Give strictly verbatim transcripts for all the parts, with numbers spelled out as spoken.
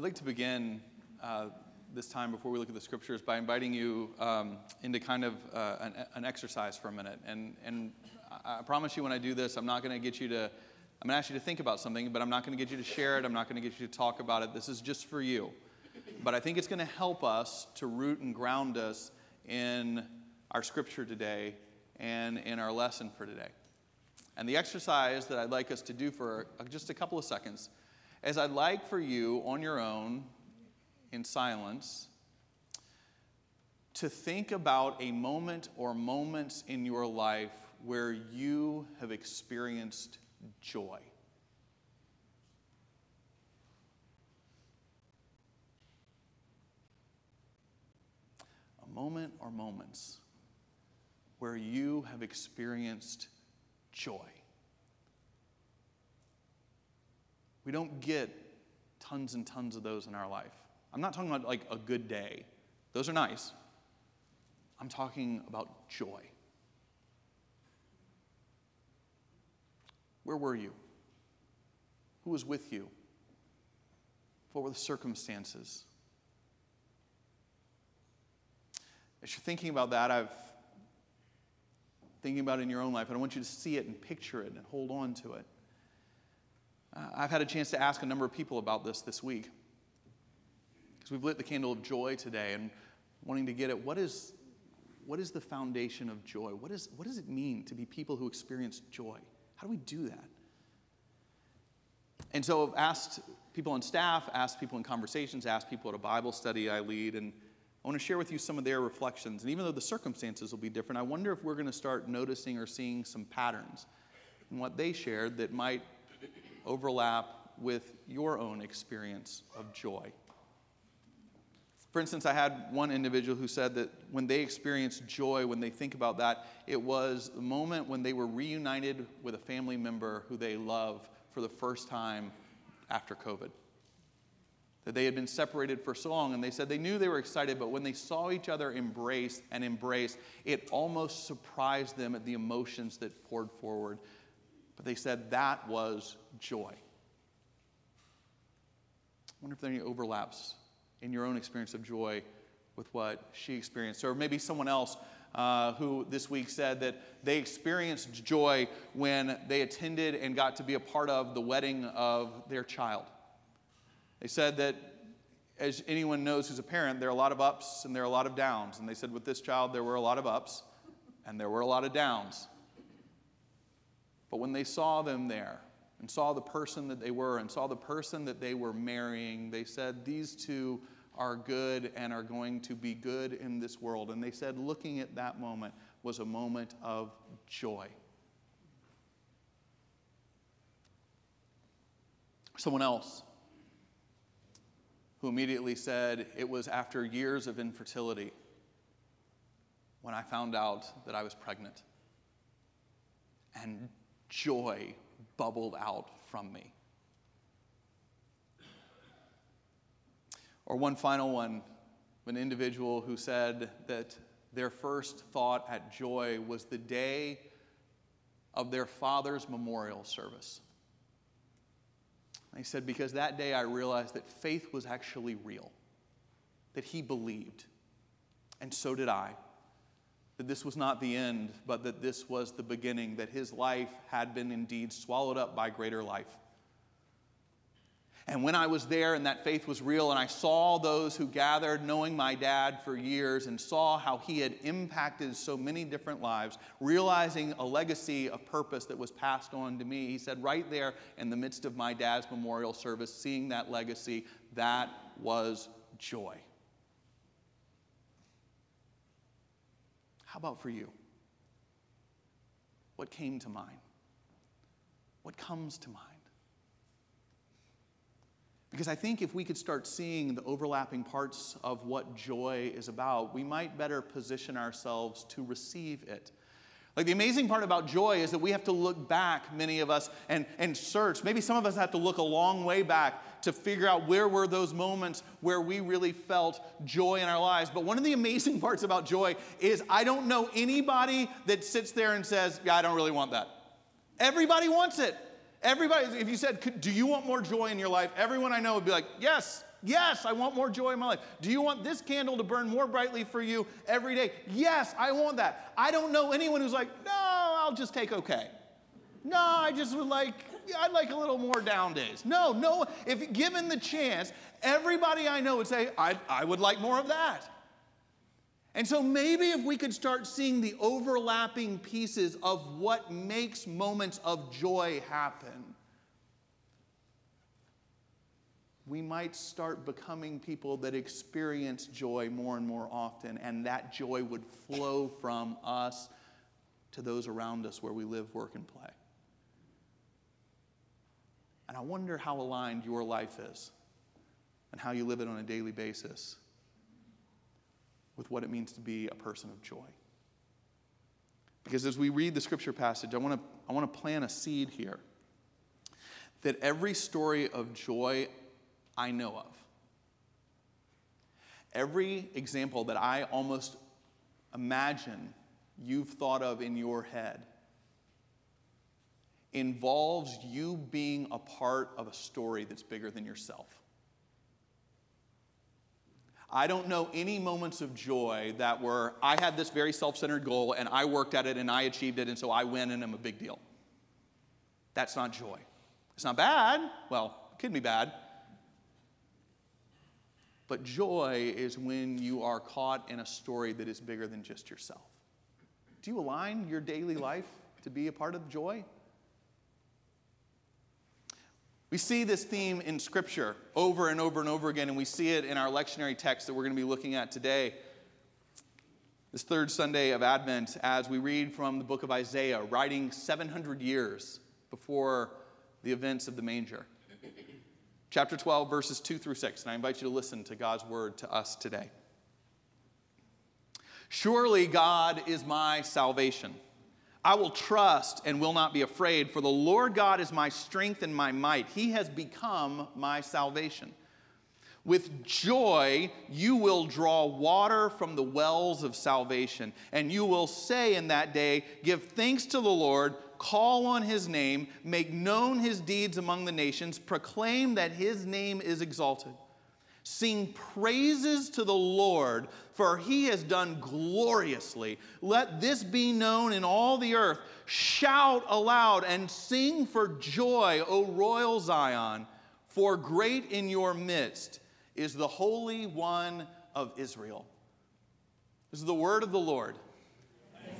I'd like to begin uh, this time before we look at the scriptures by inviting you um, into kind of uh, an, an exercise for a minute. And and I promise you when I do this, I'm not going to get you to, I'm going to ask you to think about something, but I'm not going to get you to share it. I'm not going to get you to talk about it. This is just for you. But I think it's going to help us to root and ground us in our scripture today and in our lesson for today. And the exercise that I'd like us to do for just a couple of seconds is I'd like for you on your own, in silence, to think about a moment or moments in your life where you have experienced joy. A moment or moments where you have experienced joy. We don't get tons and tons of those in our life. I'm not talking about like a good day. Those are nice. I'm talking about joy. Where were you? Who was with you? What were the circumstances? As you're thinking about that, I've thinking about it in your own life, and I want you to see it and picture it and hold on to it. Uh, I've had a chance to ask a number of people about this this week because we've lit the candle of joy today and wanting to get at what is what is the foundation of joy? What is what does it mean to be people who experience joy? How do we do that? And so I've asked people on staff, asked people in conversations, asked people at a Bible study I lead, and I want to share with you some of their reflections. And even though the circumstances will be different, I wonder if we're going to start noticing or seeing some patterns in what they shared that might overlap with your own experience of joy. For instance, I had one individual who said that when they experienced joy, when they think about that, it was the moment when they were reunited with a family member who they love for the first time after COVID. That they had been separated for so long, and they said they knew they were excited, but when they saw each other embrace and embrace, it almost surprised them at the emotions that poured forward. But they said that was joy. I wonder if there are any overlaps in your own experience of joy with what she experienced. Or maybe someone else uh, who this week said that they experienced joy when they attended and got to be a part of the wedding of their child. They said that, as anyone knows who's a parent, there are a lot of ups and there are a lot of downs. And they said with this child, there were a lot of ups and there were a lot of downs. But when they saw them there and saw the person that they were and saw the person that they were marrying, they said, these two are good and are going to be good in this world. And they said looking at that moment was a moment of joy. Someone else who immediately said, it was after years of infertility when I found out that I was pregnant. And joy bubbled out from me. Or one final one, an individual who said that their first thought at joy was the day of their father's memorial service. He said, because that day I realized that faith was actually real, that he believed, and so did I, that this was not the end, but that this was the beginning, that his life had been indeed swallowed up by greater life. And when I was there and that faith was real and I saw those who gathered knowing my dad for years and saw how he had impacted so many different lives, realizing a legacy of purpose that was passed on to me, he said right there in the midst of my dad's memorial service, seeing that legacy, that was joy. How about for you? What came to mind? What comes to mind? Because I think if we could start seeing the overlapping parts of what joy is about, we might better position ourselves to receive it. Like the amazing part about joy is that we have to look back, many of us, and, and search. Maybe some of us have to look a long way back to figure out where were those moments where we really felt joy in our lives. But one of the amazing parts about joy is I don't know anybody that sits there and says, yeah, I don't really want that. Everybody wants it. Everybody, if you said, do you want more joy in your life? Everyone I know would be like, yes, Yes, I want more joy in my life. Do you want this candle to burn more brightly for you every day? Yes, I want that. I don't know anyone who's like, no, I'll just take okay. No, I just would like, I'd like a little more down days. No, no, if given the chance, everybody I know would say, I, I would like more of that. And so maybe if we could start seeing the overlapping pieces of what makes moments of joy happen, we might start becoming people that experience joy more and more often, and that joy would flow from us to those around us where we live, work, and play. And I wonder how aligned your life is and how you live it on a daily basis with what it means to be a person of joy. Because as we read the scripture passage, I want to I want to plant a seed here that every story of joy I know of, every example that I almost imagine you've thought of in your head, involves you being a part of a story that's bigger than yourself. I don't know any moments of joy that were, I had this very self-centered goal and I worked at it and I achieved it and so I win and I'm a big deal. That's not joy. It's not bad. Well, it could be bad. But joy is when you are caught in a story that is bigger than just yourself. Do you align your daily life to be a part of joy? We see this theme in Scripture over and over and over again, and we see it in our lectionary text that we're going to be looking at today, this third Sunday of Advent, as we read from the book of Isaiah, writing seven hundred years before the events of the manger. Chapter twelve, verses two through six, and I invite you to listen to God's word to us today. Surely God is my salvation. I will trust and will not be afraid, for the Lord God is my strength and my might. He has become my salvation. With joy you will draw water from the wells of salvation, and you will say in that day, give thanks to the Lord, call on his name, make known his deeds among the nations, proclaim that his name is exalted. Sing praises to the Lord, for he has done gloriously. Let this be known in all the earth. Shout aloud and sing for joy, O royal Zion, for great in your midst is the Holy One of Israel. This is the word of the Lord.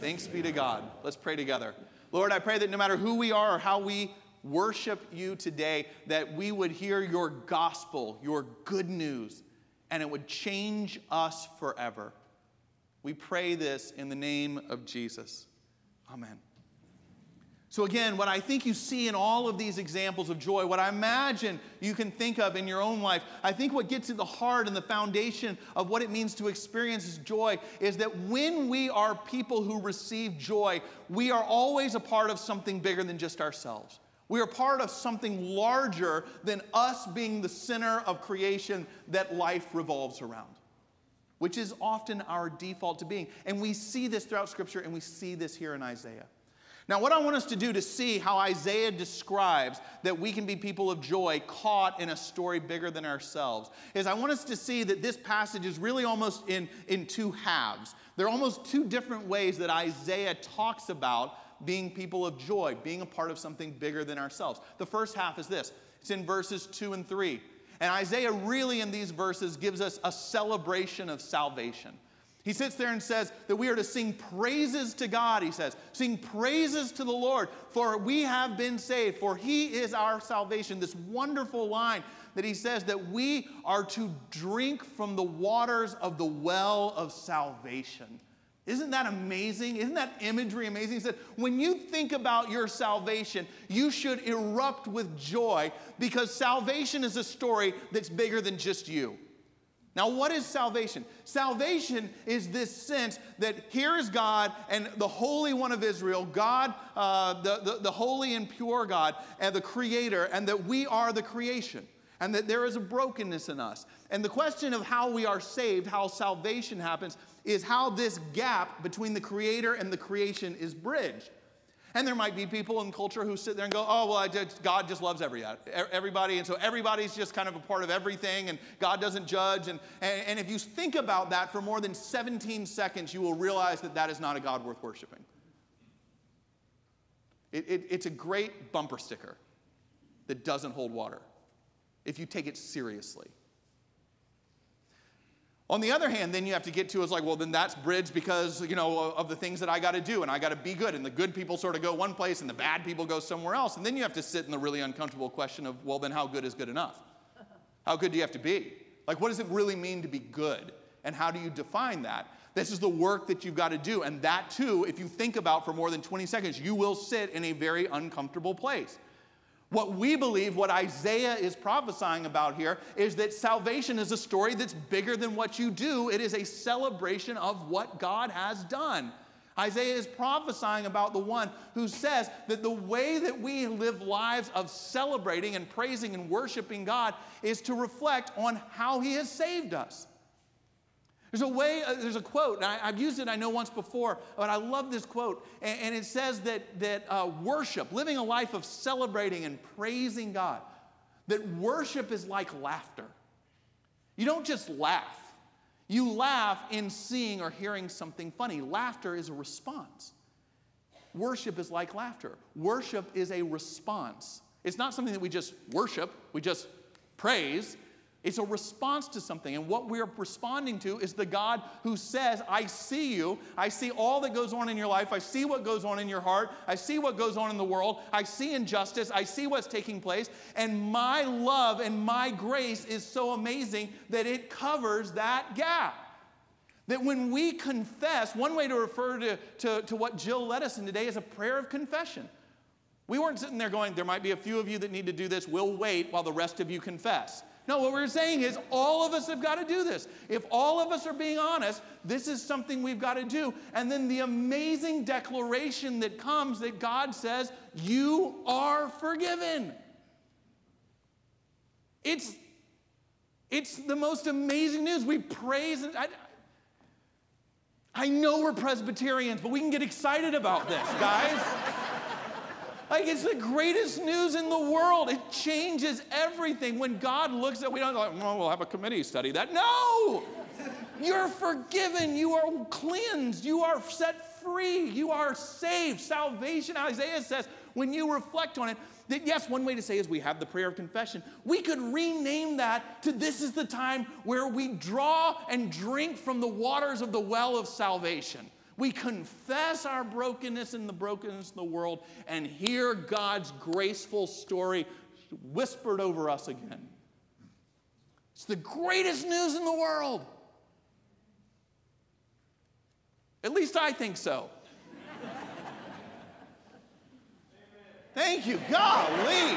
Thanks be to God. Let's pray together. Lord, I pray that no matter who we are or how we worship you today, that we would hear your gospel, your good news, and it would change us forever. We pray this in the name of Jesus. Amen. So again, what I think you see in all of these examples of joy, what I imagine you can think of in your own life, I think what gets at the heart and the foundation of what it means to experience joy is that when we are people who receive joy, we are always a part of something bigger than just ourselves. We are part of something larger than us being the center of creation that life revolves around, which is often our default to being. And we see this throughout Scripture, and we see this here in Isaiah. Now, what I want us to do to see how Isaiah describes that we can be people of joy caught in a story bigger than ourselves is I want us to see that this passage is really almost in, in two halves. There are almost two different ways that Isaiah talks about being people of joy, being a part of something bigger than ourselves. The first half is this. It's in verses two and three. And Isaiah really in these verses gives us a celebration of salvation. He sits there and says that we are to sing praises to God, he says. Sing praises to the Lord, for we have been saved, for he is our salvation. This wonderful line that he says that we are to drink from the waters of the well of salvation. Isn't that amazing? Isn't that imagery amazing? He said, when you think about your salvation, you should erupt with joy because salvation is a story that's bigger than just you. Now, what is salvation? Salvation is this sense that here is God and the Holy One of Israel, God, uh, the, the, the holy and pure God, and the Creator, and that we are the creation, and that there is a brokenness in us. And the question of how we are saved, how salvation happens, is how this gap between the Creator and the creation is bridged. And there might be people in culture who sit there and go, oh, well, I just, God just loves every, everybody. And so everybody's just kind of a part of everything, and God doesn't judge. And, and, and if you think about that for more than seventeen seconds, you will realize that that is not a God worth worshiping. It, it, it's a great bumper sticker that doesn't hold water if you take it seriously. On the other hand, then you have to get to is like, well, then that's bridge because, you know, of the things that I got to do, and I got to be good, and the good people sort of go one place and the bad people go somewhere else. And then you have to sit in the really uncomfortable question of, well, then how good is good enough? How good do you have to be? Like, what does it really mean to be good, and how do you define that? This is the work that you've got to do, and that too, if you think about for more than twenty seconds, you will sit in a very uncomfortable place. What we believe, what Isaiah is prophesying about here, is that salvation is a story that's bigger than what you do. It is a celebration of what God has done. Isaiah is prophesying about the one who says that the way that we live lives of celebrating and praising and worshiping God is to reflect on how he has saved us. There's a way, uh, there's a quote, and I, I've used it, I know, once before, but I love this quote, and, and it says that, that uh, worship, living a life of celebrating and praising God, that worship is like laughter. You don't just laugh. You laugh in seeing or hearing something funny. Laughter is a response. Worship is like laughter. Worship is a response. It's not something that we just worship, we just praise. It's a response to something, and what we're responding to is the God who says, I see you, I see all that goes on in your life, I see what goes on in your heart, I see what goes on in the world, I see injustice, I see what's taking place, and my love and my grace is so amazing that it covers that gap. That when we confess, one way to refer to, to, to what Jill led us in today is a prayer of confession. We weren't sitting there going, there might be a few of you that need to do this, we'll wait while the rest of you confess. No, what we're saying is all of us have got to do this. If all of us are being honest, this is something we've got to do. And then the amazing declaration that comes that God says, you are forgiven. It's, it's the most amazing news. We praise. I, I know we're Presbyterians, but we can get excited about this, guys. Like, it's the greatest news in the world. It changes everything. When God looks at, we don't like, well, we'll have a committee study that. No! You're forgiven. You are cleansed. You are set free. You are saved. Salvation, Isaiah says, when you reflect on it, that yes, one way to say is we have the prayer of confession. We could rename that to this is the time where we draw and drink from the waters of the well of salvation. We confess our brokenness and the brokenness of the world and hear God's graceful story whispered over us again. It's the greatest news in the world. At least I think so. Amen. Thank you. Golly.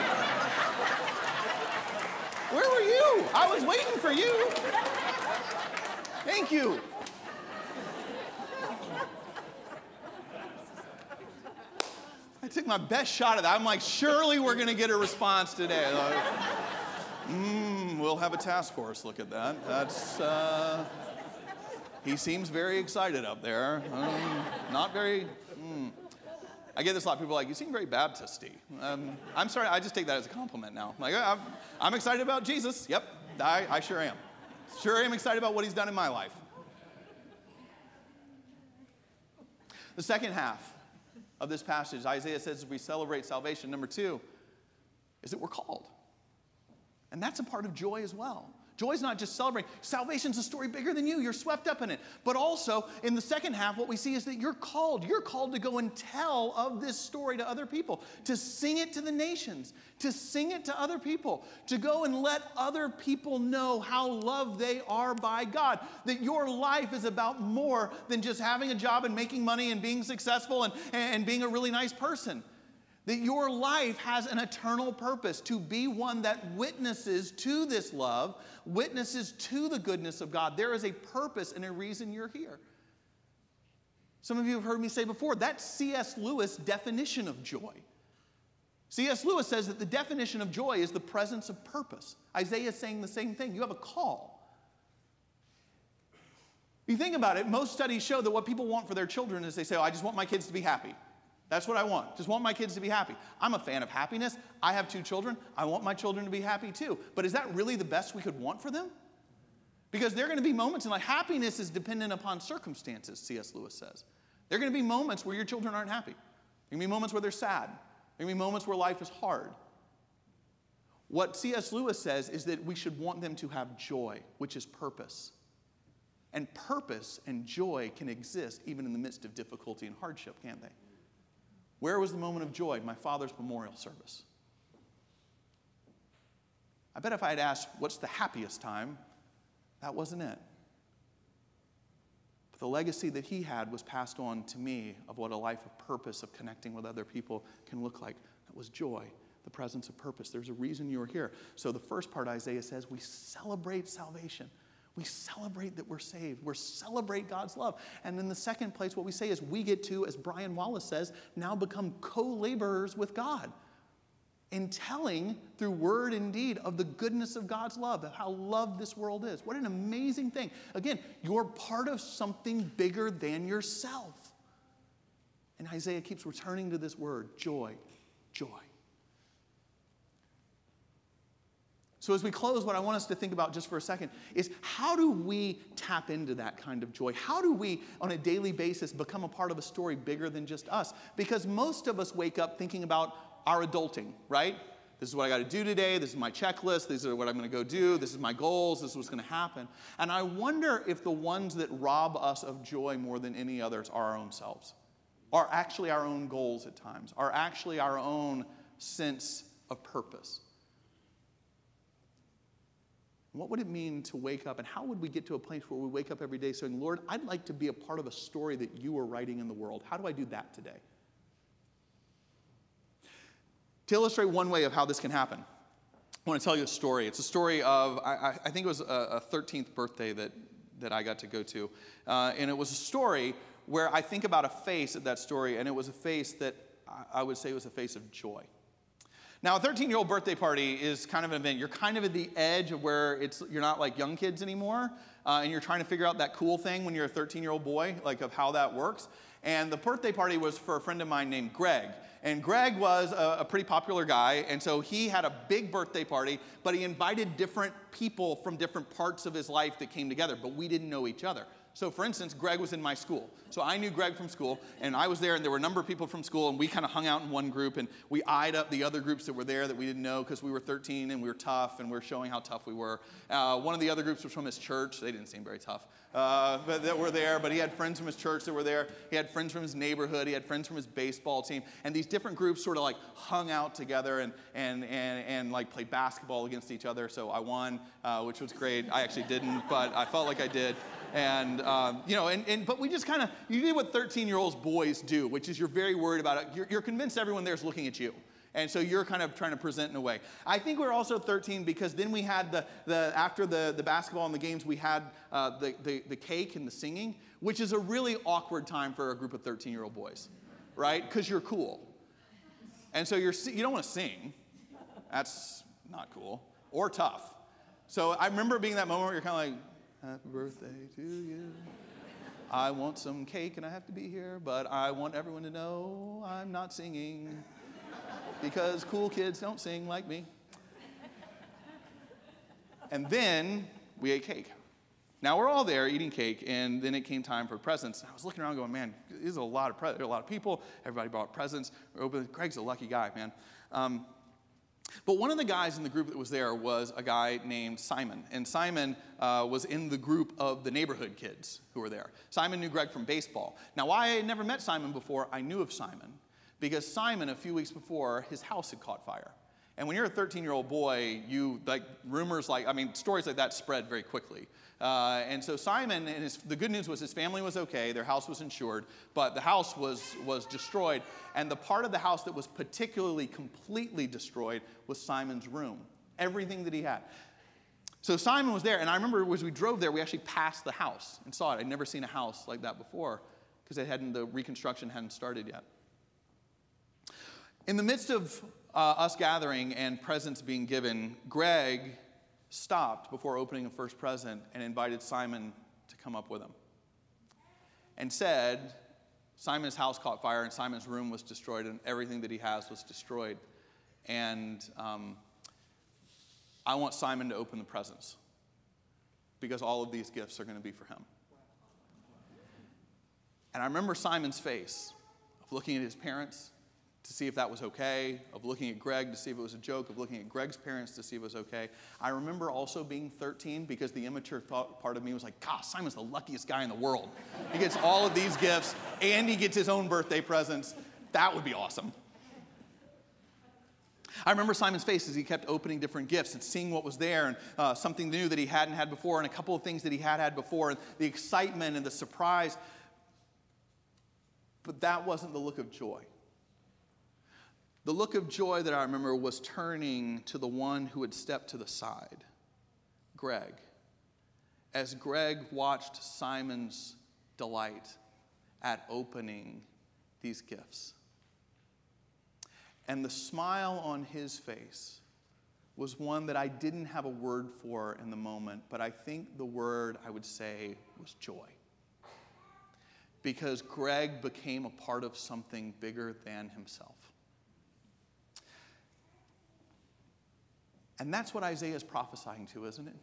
Where were you? I was waiting for you. Thank you. I took my best shot at that. I'm like, surely we're going to get a response today. Mmm, we'll have a task force look at that. That's, uh, he seems very excited up there. Um, not very, mm. I get this a lot. People are like, you seem very Baptist-y. Um, I'm sorry, I just take that as a compliment now. I'm like, I'm, I'm excited about Jesus. Yep, I, I sure am. Sure am excited about what he's done in my life. The second half of this passage, Isaiah says, we celebrate salvation. Number two is that we're called. And that's a part of joy as well. Joy is not just celebrating. Salvation's a story bigger than you. You're swept up in it. But also, in the second half, what we see is that you're called. You're called to go and tell of this story to other people, to sing it to the nations, to sing it to other people, to go and let other people know how loved they are by God, that your life is about more than just having a job and making money and being successful and, and being a really nice person. That your life has an eternal purpose to be one that witnesses to this love, witnesses to the goodness of God. There is a purpose and a reason you're here. Some of you have heard me say before, that's C S Lewis' definition of joy. C S Lewis says that the definition of joy is the presence of purpose. Isaiah is saying the same thing. You have a call. You think about it, most studies show that what people want for their children is they say, oh, I just want my kids to be happy. That's what I want. Just want my kids to be happy. I'm a fan of happiness. I have two children. I want my children to be happy too. But is that really the best we could want for them? Because there are going to be moments in life. Happiness is dependent upon circumstances, C S Lewis says. There are going to be moments where your children aren't happy. There are going to be moments where they're sad. There are going to be moments where life is hard. What C S Lewis says is that we should want them to have joy, which is purpose. And purpose and joy can exist even in the midst of difficulty and hardship, can't they? Where was the moment of joy? My father's memorial service. I bet if I had asked, what's the happiest time? That wasn't it. But the legacy that he had was passed on to me of what a life of purpose, of connecting with other people can look like. That was joy. The presence of purpose. There's a reason you're here. So the first part, Isaiah says, we celebrate salvation. We celebrate that we're saved. We celebrate God's love. And then the second place, what we say is we get to, as Brian Wallace says, now become co-laborers with God in telling through word and deed of the goodness of God's love, of how loved this world is. What an amazing thing. Again, you're part of something bigger than yourself. And Isaiah keeps returning to this word, joy, joy. So as we close, what I want us to think about just for a second is how do we tap into that kind of joy? How do we, on a daily basis, become a part of a story bigger than just us? Because most of us wake up thinking about our adulting, right? This is what I got to do today. This is my checklist. These are what I'm going to go do. This is my goals. This is what's going to happen. And I wonder if the ones that rob us of joy more than any others are our own selves, are actually our own goals at times, are actually our own sense of purpose. What would it mean to wake up, and how would we get to a place where we wake up every day saying, Lord, I'd like to be a part of a story that you are writing in the world. How do I do that today? To illustrate one way of how this can happen, I want to tell you a story. It's a story of, I, I think it was a, a thirteenth birthday that, that I got to go to, uh, and it was a story where I think about a face at that story, and it was a face that I, I would say was a face of joy. Now, a thirteen-year-old birthday party is kind of an event. You're kind of at the edge of where it's you're not like young kids anymore, uh, and you're trying to figure out that cool thing when you're a thirteen-year-old boy, like of how that works. And the birthday party was for a friend of mine named Greg. And Greg was a, a pretty popular guy, and so he had a big birthday party, but he invited different people from different parts of his life that came together, but we didn't know each other. So, for instance, Greg was in my school. So I knew Greg from school, and I was there, and there were a number of people from school, and we kind of hung out in one group, and we eyed up the other groups that were there that we didn't know because we were thirteen, and we were tough, and we were showing how tough we were. Uh, one of the other groups was from his church. They didn't seem very tough, uh, but that were there, but he had friends from his church that were there. He had friends from his neighborhood. He had friends from his baseball team, and these different groups sort of like hung out together and and and, and like played basketball against each other, so I won, uh, which was great. I actually didn't, but I felt like I did. And, um, you know, and, and but we just kind of, you did what thirteen-year-olds boys do, which is you're very worried about it. You're, you're convinced everyone there's looking at you. And so you're kind of trying to present in a way. I think we're also thirteen because then we had the, the after the, the basketball and the games, we had uh, the, the, the cake and the singing, which is a really awkward time for a group of thirteen-year-old boys, right? Because you're cool. And so you're you don't want to sing. That's not cool. Or tough. So I remember being that moment where you're kind of like, happy birthday to you. I want some cake and I have to be here, but I want everyone to know I'm not singing because cool kids don't sing like me. And then we ate cake. Now we're all there eating cake, and then it came time for presents. And I was looking around going, man, there's a lot of pre- there are a lot of people. Everybody brought presents. Greg's a lucky guy, man. Um, But one of the guys in the group that was there was a guy named Simon. And Simon uh, was in the group of the neighborhood kids who were there. Simon knew Greg from baseball. Now, why I had never met Simon before, I knew of Simon. Because Simon, a few weeks before, his house had caught fire. And when you're a thirteen-year-old boy, you like rumors like, I mean, stories like that spread very quickly. Uh, and so Simon, and his, the good news was his family was okay. Their house was insured, but the house was was destroyed. And the part of the house that was particularly completely destroyed was Simon's room, everything that he had. So Simon was there, and I remember as we drove there, we actually passed the house and saw it. I'd never seen a house like that before because it hadn't the reconstruction hadn't started yet. In the midst of Uh, us gathering and presents being given, Greg stopped before opening the first present and invited Simon to come up with him and said, Simon's house caught fire, and Simon's room was destroyed, and everything that he has was destroyed. And um, I want Simon to open the presents, because all of these gifts are going to be for him. And I remember Simon's face of looking at his parents to see if that was okay, of looking at Greg to see if it was a joke, of looking at Greg's parents to see if it was okay. I remember also being thirteen, because the immature thought part of me was like, gosh, Simon's the luckiest guy in the world. He gets all of these gifts, and he gets his own birthday presents. That would be awesome. I remember Simon's face as he kept opening different gifts and seeing what was there, and uh, something new that he hadn't had before, and a couple of things that he had had before, and the excitement and the surprise. But that wasn't the look of joy. The look of joy that I remember was turning to the one who had stepped to the side, Greg. As Greg watched Simon's delight at opening these gifts. And the smile on his face was one that I didn't have a word for in the moment, but I think the word I would say was joy. Because Greg became a part of something bigger than himself. And that's what Isaiah is prophesying to, isn't it?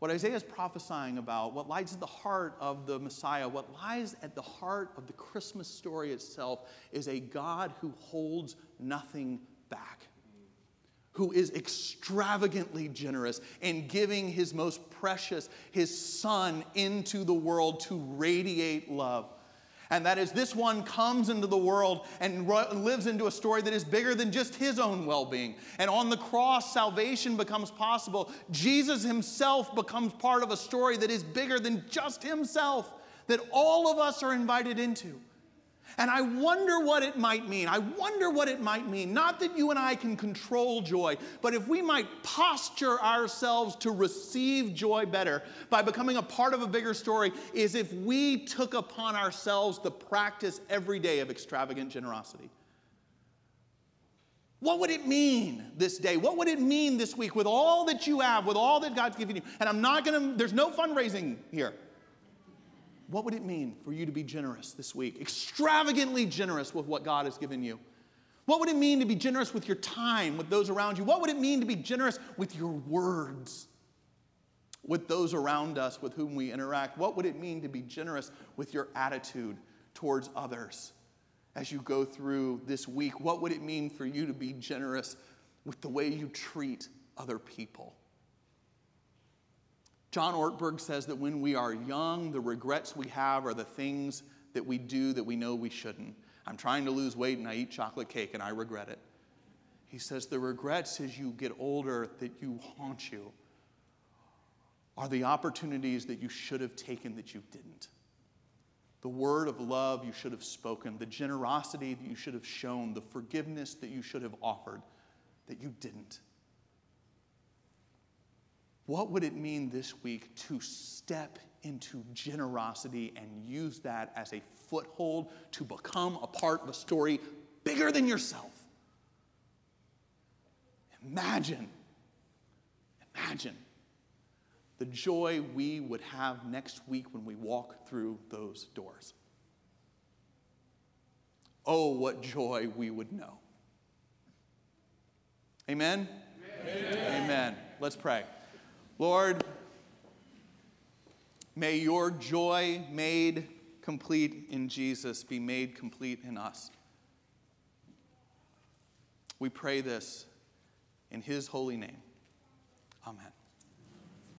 What Isaiah is prophesying about, what lies at the heart of the Messiah, what lies at the heart of the Christmas story itself, is a God who holds nothing back, who is extravagantly generous in giving his most precious, his Son, into the world to radiate love. And that is, this one comes into the world and lives into a story that is bigger than just his own well-being. And on the cross, salvation becomes possible. Jesus himself becomes part of a story that is bigger than just himself, that all of us are invited into. And I wonder what it might mean. I wonder what it might mean. Not that you and I can control joy, but if we might posture ourselves to receive joy better by becoming a part of a bigger story, is if we took upon ourselves the practice every day of extravagant generosity. What would it mean this day? What would it mean this week with all that you have, with all that God's given you? And I'm not going to, there's no fundraising here. What would it mean for you to be generous this week? Extravagantly generous with what God has given you. What would it mean to be generous with your time, with those around you? What would it mean to be generous with your words, with those around us with whom we interact? What would it mean to be generous with your attitude towards others as you go through this week? What would it mean for you to be generous with the way you treat other people? John Ortberg says that when we are young, the regrets we have are the things that we do that we know we shouldn't. I'm trying to lose weight and I eat chocolate cake and I regret it. He says the regrets as you get older that you haunt you are the opportunities that you should have taken that you didn't. The word of love you should have spoken, the generosity that you should have shown, the forgiveness that you should have offered that you didn't. What would it mean this week to step into generosity and use that as a foothold to become a part of a story bigger than yourself? Imagine, imagine the joy we would have next week when we walk through those doors. Oh, what joy we would know. Amen? Amen. Amen. Let's pray. Lord, may your joy made complete in Jesus be made complete in us. We pray this in his holy name. Amen.